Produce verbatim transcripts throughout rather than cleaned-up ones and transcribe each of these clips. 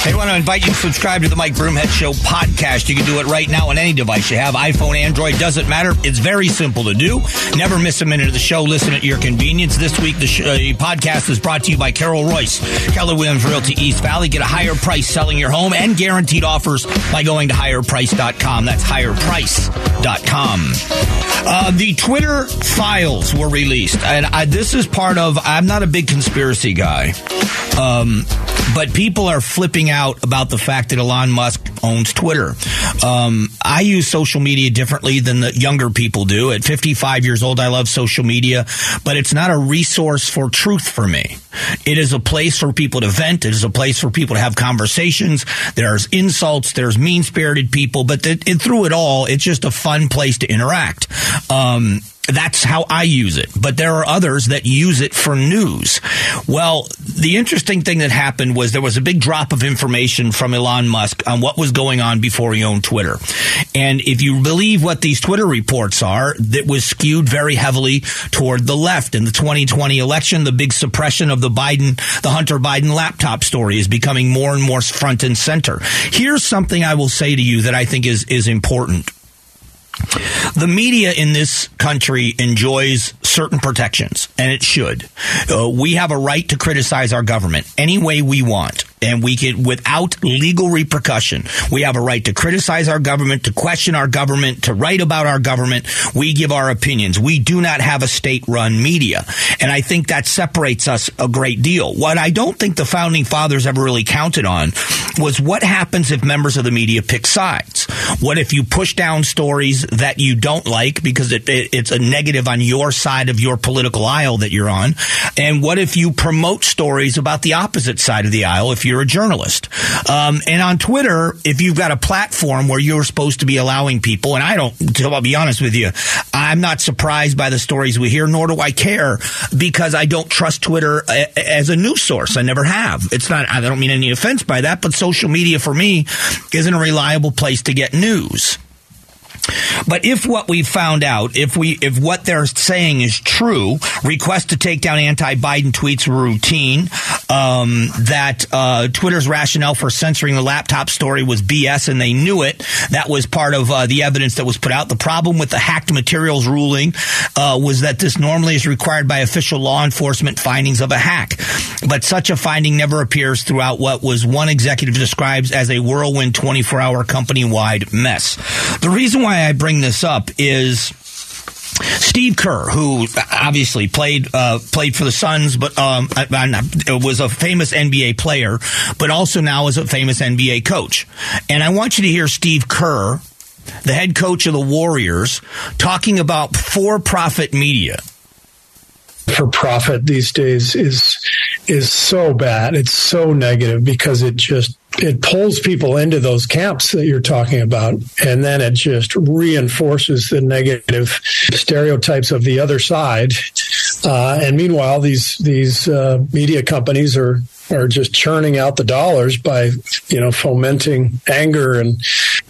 Hey, I want to invite you to subscribe to the Mike Broomhead Show podcast. You can do it right now on any device you have. iPhone, Android, doesn't matter. It's very simple to do. Never miss a minute of the show. Listen at your convenience. This week, the, sh- uh, the podcast is brought to you by Carol Royce, Keller Williams Realty East Valley. Get a higher price selling your home and guaranteed offers by going to higher price dot com. That's higher price dot com. Uh, the Twitter files were released, and I, this is part of, I'm not a big conspiracy guy, um, but people are flipping out about the fact that Elon Musk owns Twitter. Um, I use social media differently than the younger people do. At fifty-five years old, I love social media, but it's not a resource for truth for me. It is a place for people to vent. It is a place for people to have conversations. There's insults. There's mean-spirited people. But th- and through it all, it's just a fun place to interact. Um, that's how I use it. But there are others that use it for news. Well, the interesting thing that happened was there was a big drop of information from Elon Musk on what was going on before he owned Twitter. And if you believe what these Twitter reports are, that was skewed very heavily toward the left. In the twenty twenty election, the big suppression of the Biden, the Hunter Biden laptop story is becoming more and more front and center. Here's something I will say to you that I think is, is important. The media in this country enjoys certain protections, and it should. Uh, we have a right to criticize our government any way we want, and we can without legal repercussion. We have a right to criticize our government, to question our government, to write about our government. We give our opinions. We do not have a state-run media, and I think that separates us a great deal. What I don't think the Founding Fathers ever really counted on was what happens if members of the media pick sides. What if you push down stories that you don't like because it, it, it's a negative on your side of your political aisle that you're on? And what if you promote stories about the opposite side of the aisle if you're a journalist? Um, and on Twitter, if you've got a platform where you're supposed to be allowing people, and I don't, I'll be honest with you, I'm not surprised by the stories we hear, nor do I care, because I don't trust Twitter a, a, as a news source. I never have. It's not, I don't mean any offense by that, but social media for me isn't a reliable place to get news. But if what we found out, if we, if what they're saying is true, requests to take down anti-Biden tweets were routine, um, that uh, Twitter's rationale for censoring the laptop story was B S and they knew it. That was part of uh, the evidence that was put out. The problem with the hacked materials ruling uh, was that this normally is required by official law enforcement findings of a hack. But such a finding never appears throughout what was one executive describes as a whirlwind twenty-four hour company-wide mess. The reason why I bring this up is Steve Kerr, who obviously played uh, played for the Suns, but um, was a famous N B A player, but also now is a famous N B A coach. And I want you to hear Steve Kerr, the head coach of the Warriors, talking about for-profit media. For profit these days is is so bad. It's so negative because it just it pulls people into those camps that you're talking about, and then it just reinforces the negative stereotypes of the other side. Uh, and meanwhile, these these uh, media companies are are just churning out the dollars by you know fomenting anger and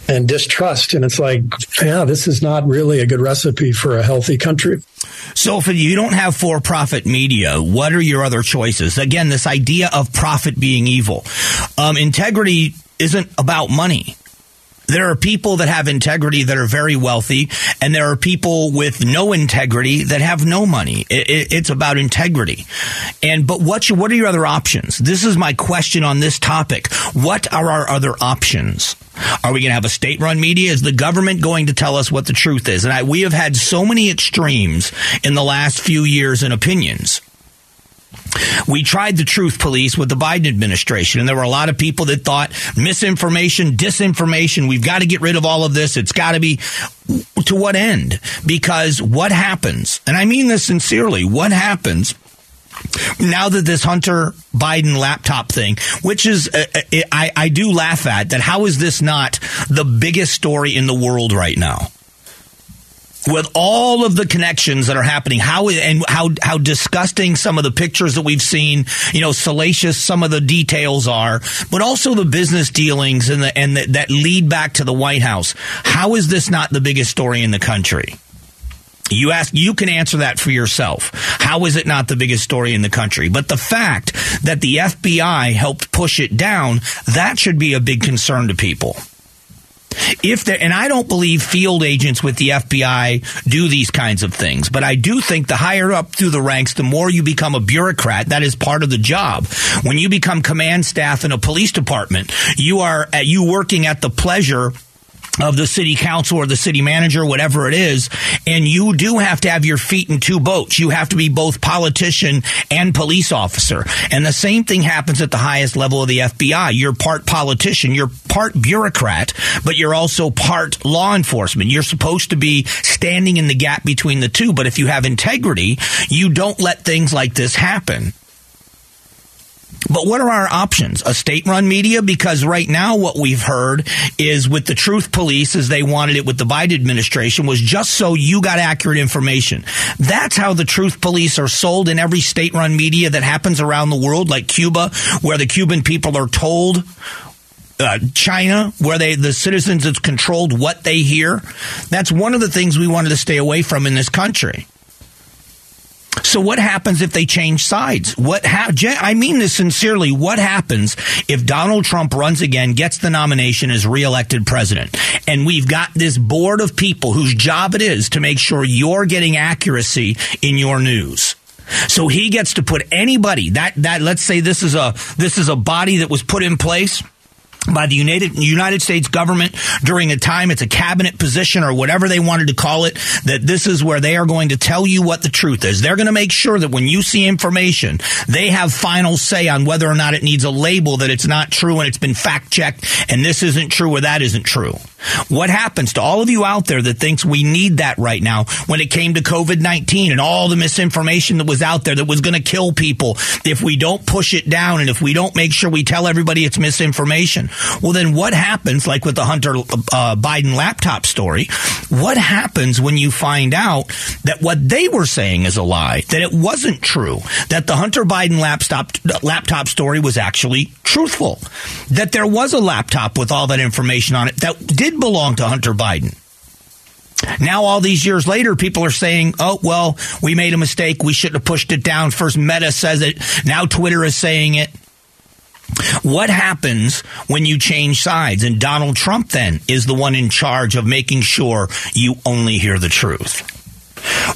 and distrust. And it's like, yeah, this is not really a good recipe for a healthy country. So if you don't have for-profit media, what are your other choices? Again, this idea of profit being evil. Um, integrity isn't about money. There are people that have integrity that are very wealthy, and there are people with no integrity that have no money. It, it, it's about integrity. And but what you, what are your other options? This is my question on this topic. What are our other options? Are we going to have a state-run media? Is the government going to tell us what the truth is? And I, we have had so many extremes in the last few years in opinions. We tried the truth police with the Biden administration, and there were a lot of people that thought misinformation, disinformation, we've got to get rid of all of this. It's got to be to what end? Because what happens, and I mean this sincerely, what happens now that this Hunter Biden laptop thing, which is, uh, I, I do laugh at, that how is this not the biggest story in the world right now? With all of the connections that are happening, how and how how disgusting some of the pictures that we've seen, you know, salacious some of the details are, but also the business dealings and the and the, that lead back to the White House. How is this not the biggest story in the country? You ask, you can answer that for yourself. How is it not the biggest story in the country? But the fact that the F B I helped push it down, that should be a big concern to people. If there, and I don't believe field agents with the F B I do these kinds of things, but I do think the higher up through the ranks, the more you become a bureaucrat, that is part of the job. When you become command staff in a police department, you are at, you working at the pleasure of the city council or the city manager, whatever it is, and you do have to have your feet in two boats. You have to be both politician and police officer. And the same thing happens at the highest level of the F B I. You're part politician, you're part bureaucrat, but you're also part law enforcement. You're supposed to be standing in the gap between the two, but if you have integrity, you don't let things like this happen. But what are our options? A state-run media? Because right now what we've heard is with the Truth Police, as they wanted it with the Biden administration, was just so you got accurate information. That's how the Truth Police are sold in every state-run media that happens around the world, like Cuba, where the Cuban people are told, uh, China, where they the citizens it's controlled what they hear. That's one of the things we wanted to stay away from in this country. So what happens if they change sides? What ha- I mean this sincerely. What happens if Donald Trump runs again, gets the nomination as reelected president? And we've got this board of people whose job it is to make sure you're getting accuracy in your news. So he gets to put anybody that that let's say this is a this is a body that was put in place by the United, United States government during a time, it's a cabinet position or whatever they wanted to call it, that this is where they are going to tell you what the truth is. They're going to make sure that when you see information, they have final say on whether or not it needs a label that it's not true and it's been fact-checked and this isn't true or that isn't true. What happens to all of you out there that thinks we need that right now when it came to COVID nineteen and all the misinformation that was out there that was going to kill people if we don't push it down and if we don't make sure we tell everybody it's misinformation? Well, then what happens, like with the Hunter uh, Biden laptop story, what happens when you find out that what they were saying is a lie, that it wasn't true, that the Hunter Biden laptop, laptop story was actually truthful, that there was a laptop with all that information on it that did belong to Hunter Biden? Now, all these years later, people are saying, oh, well, we made a mistake. We shouldn't have pushed it down. First, Meta says it. Now, Twitter is saying it. What happens when you change sides? And Donald Trump then is the one in charge of making sure you only hear the truth.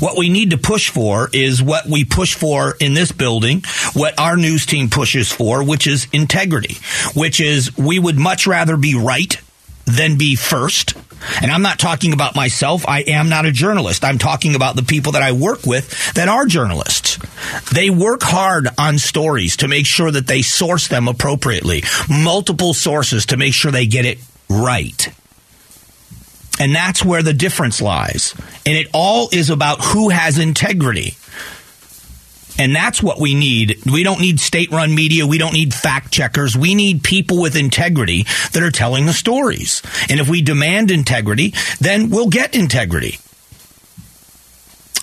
What we need to push for is what we push for in this building, what our news team pushes for, which is integrity, which is we would much rather be right than be first. And I'm not talking about myself. I am not a journalist. I'm talking about the people that I work with that are journalists. They work hard on stories to make sure that they source them appropriately. Multiple sources to make sure they get it right. And that's where the difference lies. And it all is about who has integrity. And that's what we need. We don't need state-run media. We don't need fact checkers. We need people with integrity that are telling the stories. And if we demand integrity, then we'll get integrity.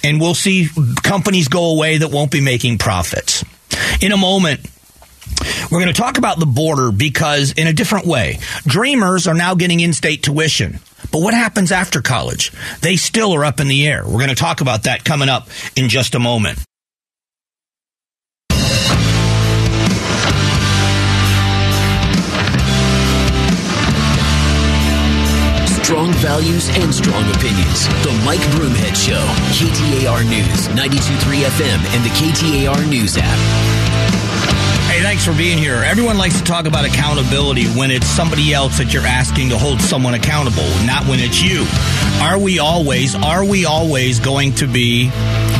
And we'll see companies go away that won't be making profits. In a moment, we're going to talk about the border because in a different way, Dreamers are now getting in-state tuition. But what happens after college? They still are up in the air. We're going to talk about that coming up in just a moment. Strong values and strong opinions. The Mike Broomhead Show. K T A R News, ninety-two point three F M, and the K T A R News app. Hey, thanks for being here. Everyone likes to talk about accountability when it's somebody else that you're asking to hold someone accountable, not when it's you. Are we always, are we always going to be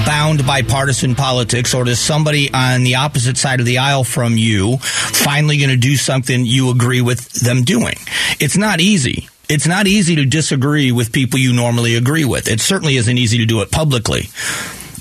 bound by partisan politics, or does somebody on the opposite side of the aisle from you finally going to do something you agree with them doing? It's not easy. It's not easy to disagree with people you normally agree with. It certainly isn't easy to do it publicly.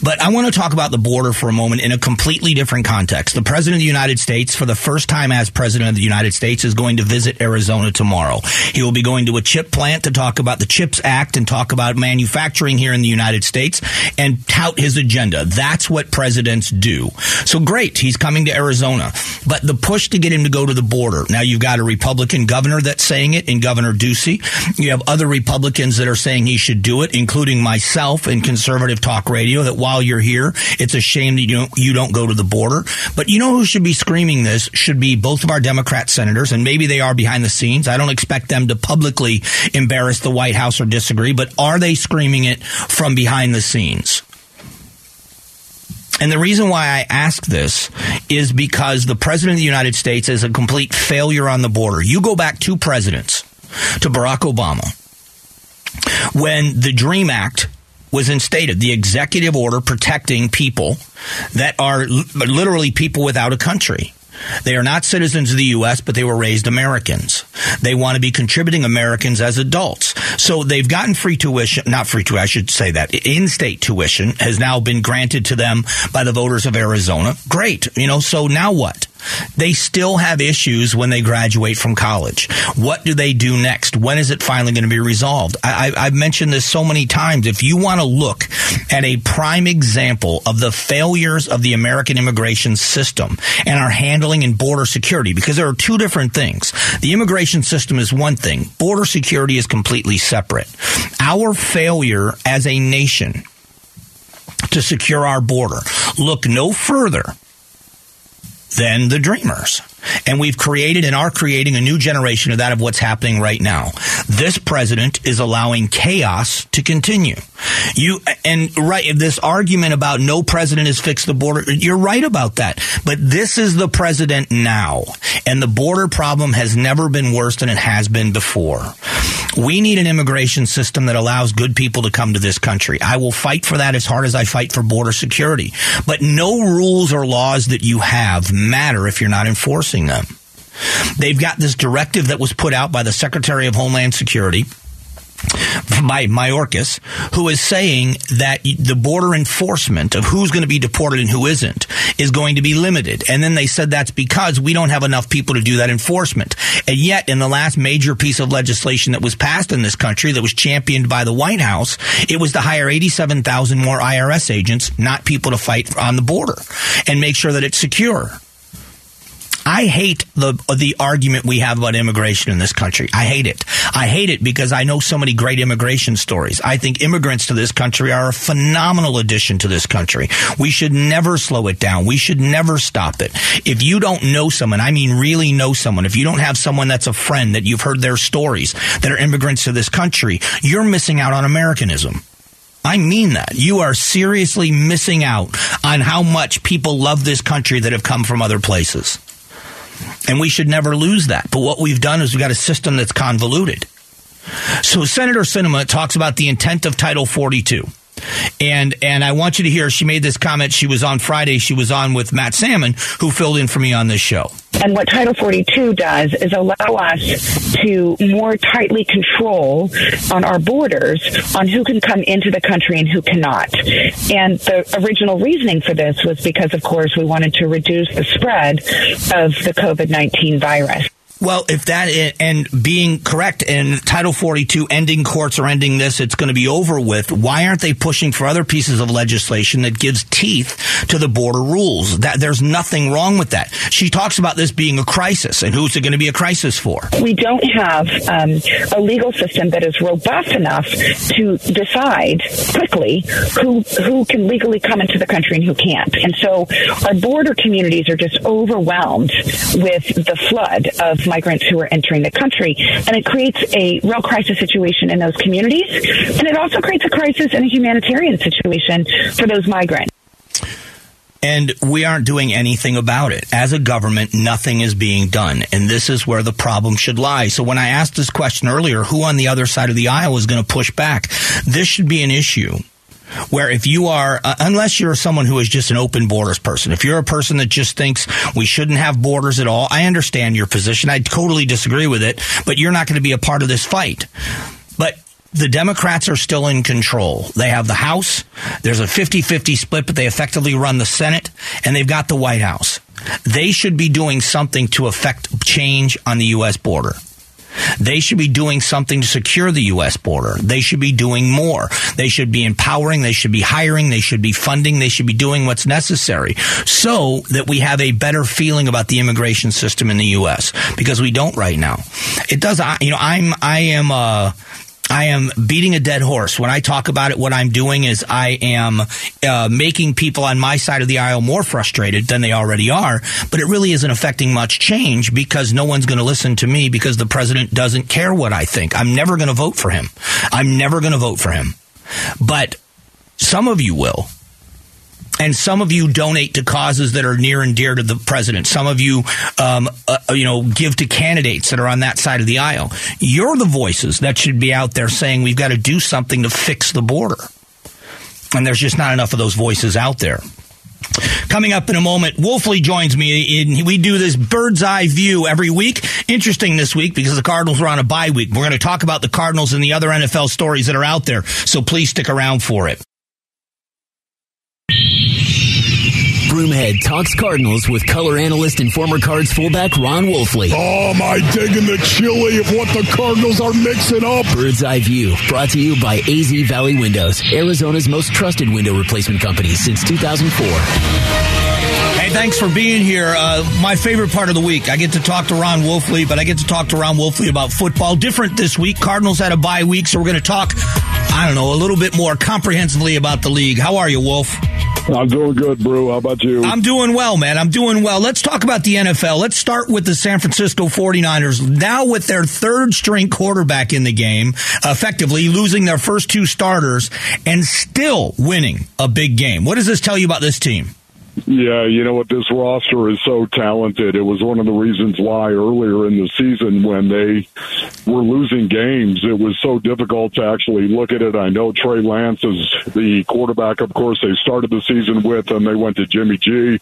But I want to talk about the border for a moment in a completely different context. The President of the United States, for the first time as President of the United States, is going to visit Arizona tomorrow. He will be going to a chip plant to talk about the CHIPS Act and talk about manufacturing here in the United States and tout his agenda. That's what presidents do. So great, he's coming to Arizona. But the push to get him to go to the border, now you've got a Republican governor that's saying it in Governor Ducey. You have other Republicans that are saying he should do it, including myself in conservative talk radio, that while you're here, it's a shame that you don't, you don't go to the border. But you know who should be screaming this should be both of our Democrat senators, and maybe they are behind the scenes. I don't expect them to publicly embarrass the White House or disagree, but are they screaming it from behind the scenes? And the reason why I ask this is because the President of the United States is a complete failure on the border. You go back two presidents, to Barack Obama, when the DREAM Act was instated, the executive order protecting people that are literally people without a country. They are not citizens of the U S, but they were raised Americans. They want to be contributing Americans as adults. So they've gotten free tuition, not free tuition, I should say that. In-state tuition has now been granted to them by the voters of Arizona. Great. You know, so now what? They still have issues when they graduate from college. What do they do next? When is it finally going to be resolved? I, I, I've mentioned this so many times. If you want to look at a prime example of the failures of the American immigration system and our handling and border security, because there are two different things. The immigration system is one thing. Border security is completely separate. Our failure as a nation to secure our border. Look no further than the Dreamers. And we've created and are creating a new generation of that, of what's happening right now. This president is allowing chaos to continue. You and right, this argument about no president has fixed the border, you're right about that. But this is the president now. And the border problem has never been worse than it has been before. We need an immigration system that allows good people to come to this country. I will fight for that as hard as I fight for border security. But no rules or laws that you have matter if you're not enforcing them. They've got this directive that was put out by the Secretary of Homeland Security, by Mayorkas, who is saying that the border enforcement of who's going to be deported and who isn't is going to be limited. And then they said that's because we don't have enough people to do that enforcement. And yet, in the last major piece of legislation that was passed in this country that was championed by the White House, it was to hire eighty-seven thousand more I R S agents, not people to fight on the border and make sure that it's secure. I hate the the argument we have about immigration in this country. I hate it. I hate it because I know so many great immigration stories. I think immigrants to this country are a phenomenal addition to this country. We should never slow it down. We should never stop it. If you don't know someone, I mean really know someone, if you don't have someone that's a friend that you've heard their stories that are immigrants to this country, you're missing out on Americanism. I mean that. You are seriously missing out on how much people love this country that have come from other places. And we should never lose that. But what we've done is we've got a system that's convoluted. So Senator Sinema talks about the intent of Title forty-two. And and I want you to hear, she made this comment. She was on Friday. She was on with Matt Salmon, who filled in for me on this show. And what Title forty-two does is allow us to more tightly control on our borders on who can come into the country and who cannot. And the original reasoning for this was because, of course, we wanted to reduce the spread of the COVID nineteen virus. Well, if that is, and being correct in Title forty-two, ending courts or ending this, it's going to be over with. Why aren't they pushing for other pieces of legislation that gives teeth to the border rules? That there's nothing wrong with that. She talks about this being a crisis, and who's it going to be a crisis for? We don't have um, a legal system that is robust enough to decide quickly who who can legally come into the country and who can't. And so our border communities are just overwhelmed with the flood of migrants who are entering the country, and it creates a real crisis situation in those communities, and it also creates a crisis and a humanitarian situation for those migrants. And we aren't doing anything about it. As a government, nothing is being done. And this is where the problem should lie. So when I asked this question earlier, who on the other side of the aisle is going to push back? This should be an issue where if you are, uh, unless you're someone who is just an open borders person, if you're a person that just thinks we shouldn't have borders at all, I understand your position. I totally disagree with it, but you're not going to be a part of this fight. But the Democrats are still in control. They have the House. There's a fifty-fifty split, but they effectively run the Senate, and they've got the White House. They should be doing something to affect change on the U S border. They should be doing something to secure the U S border. They should be doing more. They should be empowering. They should be hiring. They should be funding. They should be doing what's necessary so that we have a better feeling about the immigration system in the U S, because we don't right now. It does. You know, I'm I am uh, I am beating a dead horse. When I talk about it, what I'm doing is I am uh, making people on my side of the aisle more frustrated than they already are. But it really isn't affecting much change, because no one's going to listen to me, because the president doesn't care what I think. I'm never going to vote for him. I'm never going to vote for him. But some of you will. And some of you donate to causes that are near and dear to the president. Some of you, um, uh, you know, give to candidates that are on that side of the aisle. You're the voices that should be out there saying we've got to do something to fix the border. And there's just not enough of those voices out there. Coming up in a moment, Wolfley joins me. In, we do this bird's eye view every week. Interesting this week because the Cardinals were on a bye week. We're going to talk about the Cardinals and the other N F L stories that are out there. So please stick around for it. Broomhead talks Cardinals with color analyst and former Cards fullback Ron Wolfley. Oh, my digging the chili of what the Cardinals are mixing up. Bird's Eye View, brought to you by A Z Valley Windows, Arizona's most trusted window replacement company since two thousand four. Hey, thanks for being here. Uh, my favorite part of the week, I get to talk to Ron Wolfley, but I get to talk to Ron Wolfley about football. Different this week. Cardinals had a bye week, so we're going to talk, I don't know, a little bit more comprehensively about the league. How are you, Wolf? I'm doing good, Brew. How about you? I'm doing well, man. I'm doing well. Let's talk about the N F L. Let's start with the San Francisco forty-niners, now with their third-string quarterback in the game, effectively losing their first two starters and still winning a big game. What does this tell you about this team? Yeah, you know what? This roster is so talented. It was one of the reasons why earlier in the season when they were losing games, it was so difficult to actually look at it. I know Trey Lance is the quarterback, of course, they started the season with, and they went to Jimmy G.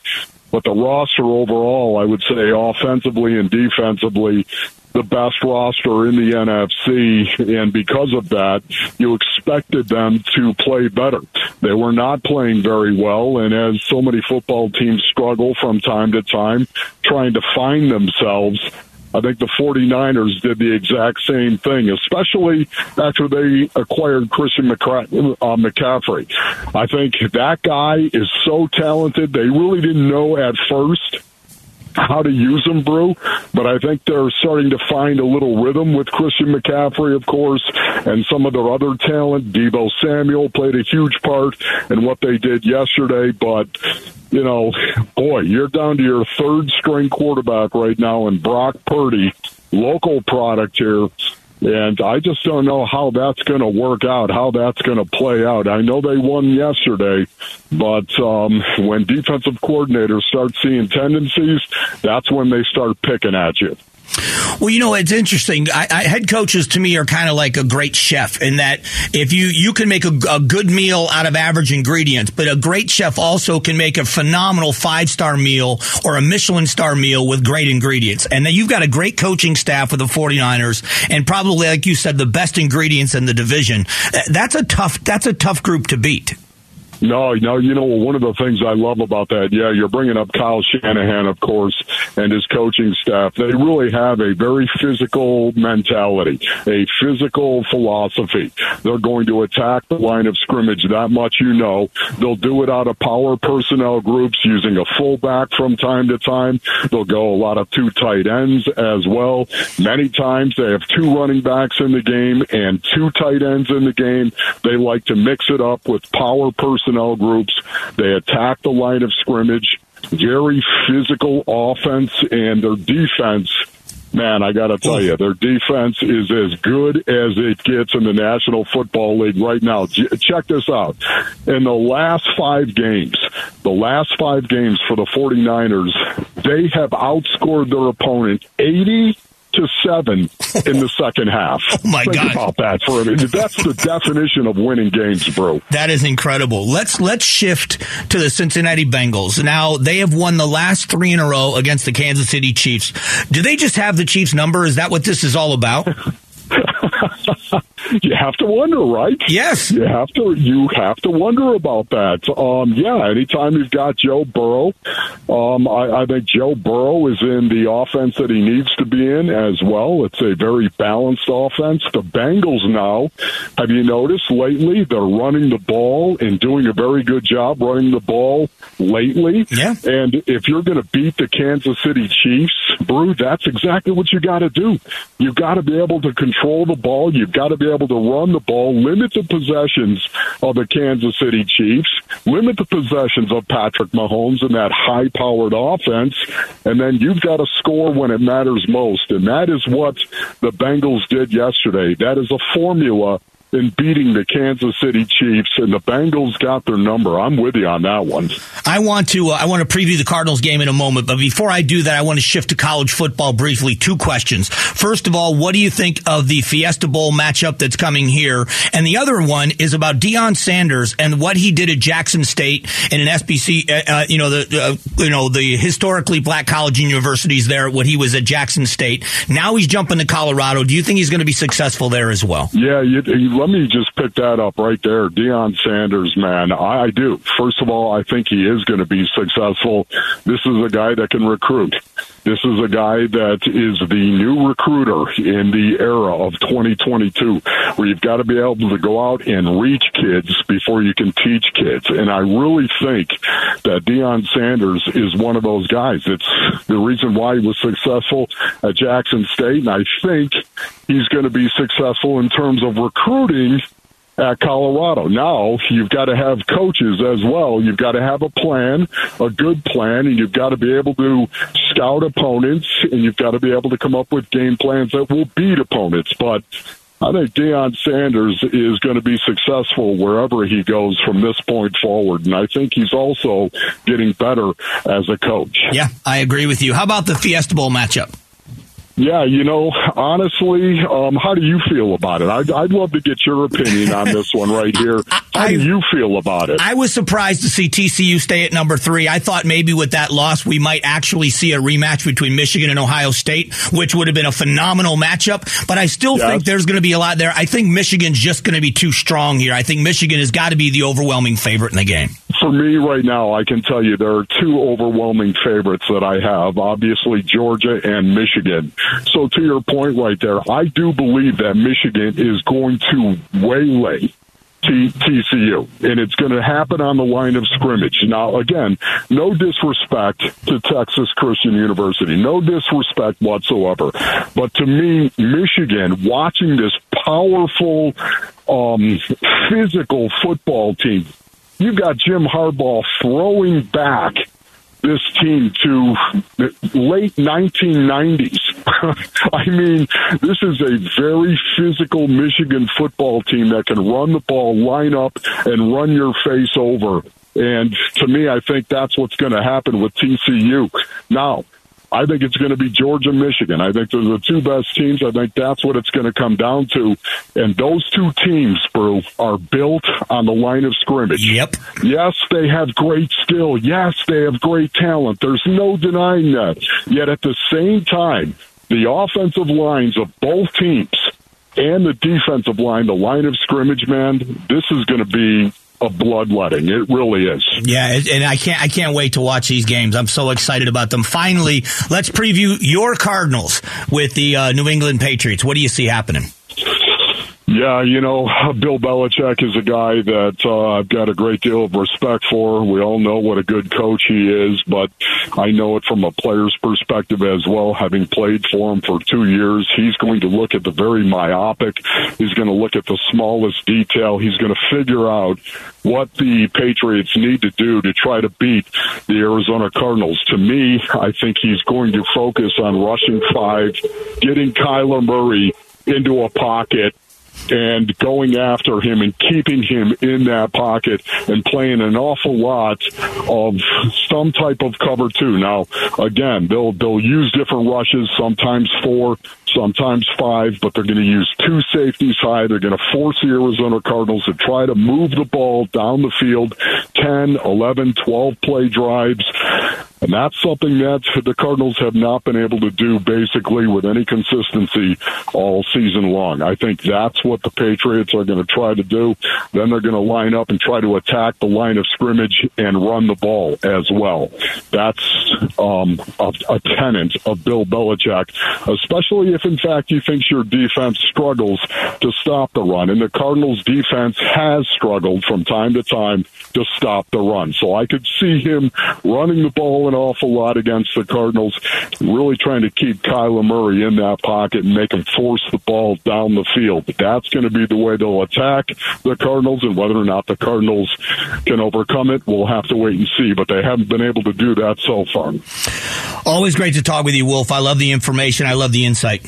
But the roster overall, I would say offensively and defensively, the best roster in the N F C, and because of that, you expected them to play better. They were not playing very well, and as so many football teams struggle from time to time, trying to find themselves, I think the forty-niners did the exact same thing, especially after they acquired Christian McCaffrey. I think that guy is so talented. They really didn't know at first how to use them, Brew, but I think they're starting to find a little rhythm with Christian McCaffrey, of course, and some of their other talent. Deebo Samuel played a huge part in what they did yesterday, but, you know, boy, you're down to your third-string quarterback right now in Brock Purdy, local product here, and I just don't know how that's going to work out, how that's going to play out. I know they won yesterday, but um, when defensive coordinators start seeing tendencies, that's when they start picking at you. Well, you know, it's interesting. I, I, head coaches, to me, are kind of like a great chef in that if you, you can make a, a good meal out of average ingredients, but a great chef also can make a phenomenal five-star meal or a Michelin-star meal with great ingredients. And then you've got a great coaching staff with the forty-niners and probably, like you said, the best ingredients in the division. That's a tough, that's a tough group to beat. No, no, you know, one of the things I love about that, yeah, you're bringing up Kyle Shanahan, of course, and his coaching staff. They really have a very physical mentality, a physical philosophy. They're going to attack the line of scrimmage, that much you know. They'll do it out of power personnel groups using a fullback from time to time. They'll go a lot of two tight ends as well. Many times they have two running backs in the game and two tight ends in the game. They like to mix it up with power personnel groups. They attack the line of scrimmage. Very physical offense, and their defense, man, I got to tell you, their defense is as good as it gets in the National Football League right now. Check this out. In the last five games, the last five games for the forty-niners, they have outscored their opponent eighty to seven in the second half. Oh my Think God! About that for a minute. That's the definition of winning games, bro. That is incredible. Let's let's shift to the Cincinnati Bengals. Now they have won the last three in a row against the Kansas City Chiefs. Do they just have the Chiefs number? Is that what this is all about? you have to wonder, right? Yes. You have to you have to wonder about that. Um, yeah, anytime you've got Joe Burrow, um, I, I think Joe Burrow is in the offense that he needs to be in as well. It's a very balanced offense. The Bengals now, have you noticed lately, they're running the ball and doing a very good job running the ball lately. Yeah. And if you're going to beat the Kansas City Chiefs, Brew, that's exactly what you got to do. You've got to be able to control the ball. You've got to be able to run the ball, limit the possessions of the Kansas City Chiefs, limit the possessions of Patrick Mahomes and that high-powered offense, and then you've got to score when it matters most. And that is what the Bengals did yesterday. That is a formula in beating the Kansas City Chiefs, and the Bengals got their number. I'm with you on that one. I want to uh, I want to preview the Cardinals game in a moment, but before I do that, I want to shift to college football briefly. Two questions. First of all, what do you think of the Fiesta Bowl matchup that's coming here? And the other one is about Deion Sanders and what he did at Jackson State in an S B C, uh, you know the uh, you know the historically black college and universities there. When he was at Jackson State, now he's jumping to Colorado. Do you think he's going to be successful there as well? Yeah. You, you Let me just pick that up right there. Deion Sanders, man, I do. First of all, I think he is going to be successful. This is a guy that can recruit. This is a guy that is the new recruiter in the era of twenty twenty-two, where you've got to be able to go out and reach kids before you can teach kids. And I really think that Deion Sanders is one of those guys. It's the reason why he was successful at Jackson State, and I think he's going to be successful in terms of recruiting at Colorado. Now, you've got to have coaches as well. You've got to have a plan, a good plan, and you've got to be able to scout opponents, and you've got to be able to come up with game plans that will beat opponents. But I think Deion Sanders is going to be successful wherever he goes from this point forward, and I think he's also getting better as a coach. Yeah, I agree with you. How about the Fiesta Bowl matchup? Yeah, you know, honestly, um, how do you feel about it? I'd, I'd love to get your opinion on this one right here. How do you feel about it? I was surprised to see T C U stay at number three. I thought maybe with that loss, we might actually see a rematch between Michigan and Ohio State, which would have been a phenomenal matchup. But I still yes. think there's going to be a lot there. I think Michigan's just going to be too strong here. I think Michigan has got to be the overwhelming favorite in the game. For me right now, I can tell you there are two overwhelming favorites that I have, obviously Georgia and Michigan. So to your point right there, I do believe that Michigan is going to waylay T C U, and it's going to happen on the line of scrimmage. Now, again, no disrespect to Texas Christian University, no disrespect whatsoever. But to me, Michigan, watching this powerful, um, physical football team, you've got Jim Harbaugh throwing back this team to the late nineteen nineties. I mean, this is a very physical Michigan football team that can run the ball, line up, and run your face over. And to me, I think that's what's going to happen with T C U. Now, I think it's going to be Georgia, Michigan. I think they're the two best teams. I think that's what it's going to come down to. And those two teams, bro, are built on the line of scrimmage. Yep. Yes, they have great skill. Yes, they have great talent. There's no denying that. Yet at the same time, the offensive lines of both teams and the defensive line, the line of scrimmage, man, this is going to be a bloodletting. It really is. Yeah, and I can't I can't wait to watch these games. I'm so excited about them. Finally, let's preview your Cardinals with the uh, New England Patriots. What do you see happening? Yeah, you know, Bill Belichick is a guy that uh, I've got a great deal of respect for. We all know what a good coach he is, but I know it from a player's perspective as well. Having played for him for two years, he's going to look at the very myopic. He's going to look at the smallest detail. He's going to figure out what the Patriots need to do to try to beat the Arizona Cardinals. To me, I think he's going to focus on rushing five, getting Kyler Murray into a pocket, and going after him and keeping him in that pocket and playing an awful lot of some type of cover two. Now, again, they'll they'll use different rushes, sometimes four, sometimes five, but they're going to use two safeties high. They're going to force the Arizona Cardinals to try to move the ball down the field, ten, eleven, twelve play drives. And that's something that the Cardinals have not been able to do basically with any consistency all season long. I think that's what the Patriots are going to try to do. Then they're going to line up and try to attack the line of scrimmage and run the ball as well. That's um, a, a tenet of Bill Belichick, especially if, in fact, he thinks your defense struggles to stop the run. And the Cardinals' defense has struggled from time to time to stop the run. So I could see him running the ball an awful lot against the Cardinals, really trying to keep Kyler Murray in that pocket and make him force the ball down the field. But that's going to be the way they'll attack the Cardinals, and whether or not the Cardinals can overcome it, we'll have to wait and see. But they haven't been able to do that so far. Always great to talk with you, Wolf. I love the information. I love the insight.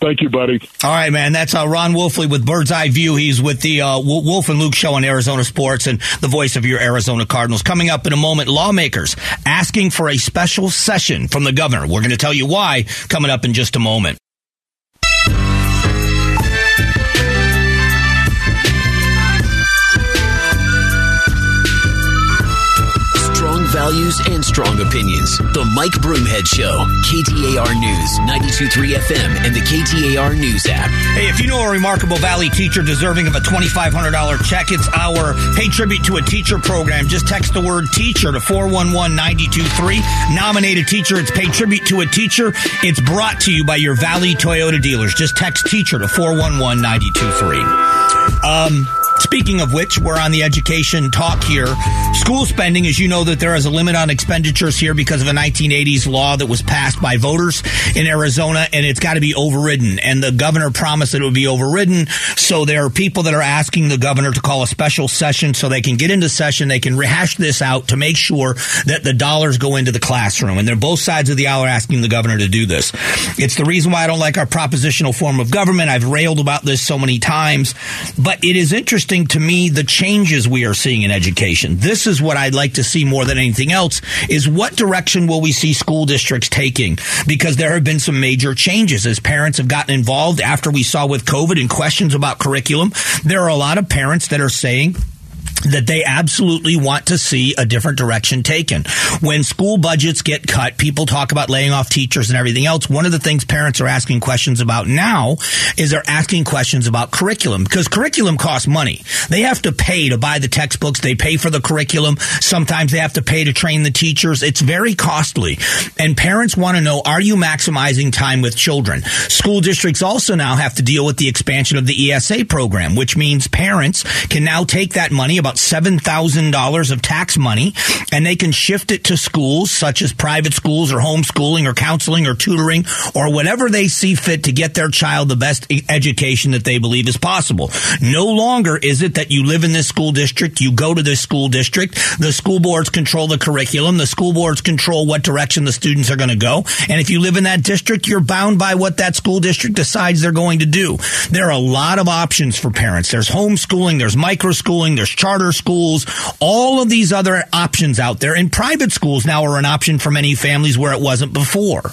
Thank you, buddy. All right, man. That's uh, Ron Wolfley with Bird's Eye View. He's with the uh, Wolf and Luke show on Arizona Sports and the voice of your Arizona Cardinals. Coming up in a moment, lawmakers asking for a special session from the governor. We're going to tell you why coming up in just a moment. Values and strong opinions. The Mike Broomhead Show. K T A R News, ninety-two point three F M, and the K T A R News app. Hey, if you know a remarkable Valley teacher deserving of a twenty-five hundred dollars check, it's our Pay Tribute to a Teacher program. Just text the word teacher to four one one nine two three. Nominate a teacher. It's Pay Tribute to a Teacher. It's brought to you by your Valley Toyota dealers. Just text teacher to four one one nine two three. Um... Speaking of which, we're on the education talk here. School spending, as you know, that there is a limit on expenditures here because of a nineteen eighties law that was passed by voters in Arizona, and it's got to be overridden. And the governor promised that it would be overridden. So there are people that are asking the governor to call a special session so they can get into session. They can rehash this out to make sure that the dollars go into the classroom. And they're both sides of the aisle are asking the governor to do this. It's the reason why I don't like our propositional form of government. I've railed about this so many times, but it is interesting to me, the changes we are seeing in education. This is what I'd like to see more than anything else, is what direction will we see school districts taking? Because there have been some major changes as parents have gotten involved after we saw with COVID and questions about curriculum. There are a lot of parents that are saying that they absolutely want to see a different direction taken. When school budgets get cut, people talk about laying off teachers and everything else. One of the things parents are asking questions about now is they're asking questions about curriculum, because curriculum costs money. They have to pay to buy the textbooks. They pay for the curriculum. Sometimes they have to pay to train the teachers. It's very costly. And parents want to know, are you maximizing time with children? School districts also now have to deal with the expansion of the E S A program, which means parents can now take that money, about seven thousand dollars of tax money, and they can shift it to schools such as private schools or homeschooling or counseling or tutoring or whatever they see fit to get their child the best education that they believe is possible. No longer is it that you live in this school district, you go to this school district, the school boards control the curriculum, the school boards control what direction the students are going to go, and if you live in that district, you're bound by what that school district decides they're going to do. There are a lot of options for parents. There's homeschooling, there's microschooling, there's charter schools, all of these other options out there. And private schools now are an option for many families where it wasn't before.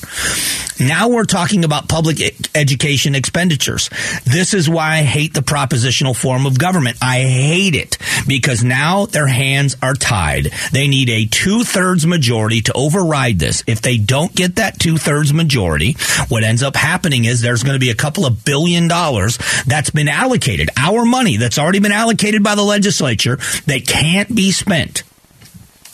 Now we're talking about public education expenditures. This is why I hate the propositional form of government. I hate it because now their hands are tied. They need a two-thirds majority to override this. If they don't get that two-thirds majority, what ends up happening is there's going to be a couple of billion dollars that's been allocated, our money that's already been allocated by the legislature, that can't be spent.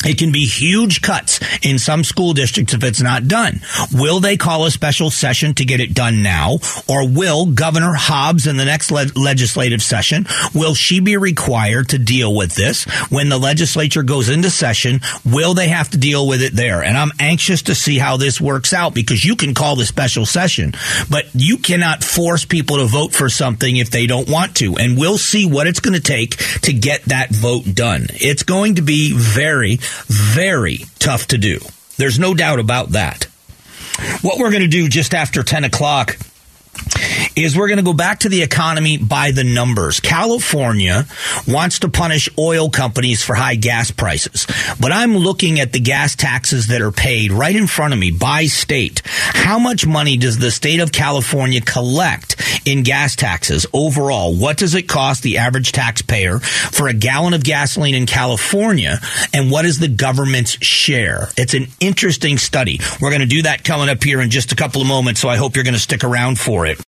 It can be huge cuts in some school districts if it's not done. Will they call a special session to get it done now? Or will Governor Hobbs in the next le- legislative session, will she be required to deal with this? When the legislature goes into session, will they have to deal with it there? And I'm anxious to see how this works out, because you can call the special session, but you cannot force people to vote for something if they don't want to. And we'll see what it's going to take to get that vote done. It's going to be very Very tough to do. There's no doubt about that. What we're going to do just after ten o'clock is we're going to go back to the economy by the numbers. California wants to punish oil companies for high gas prices, but I'm looking at the gas taxes that are paid right in front of me by state. How much money does the state of California collect in gas taxes. Overall, what does it cost the average taxpayer for a gallon of gasoline in California, and what is the government's share? It's an interesting study. We're going to do that coming up here in just a couple of moments, so I hope you're going to stick around for it.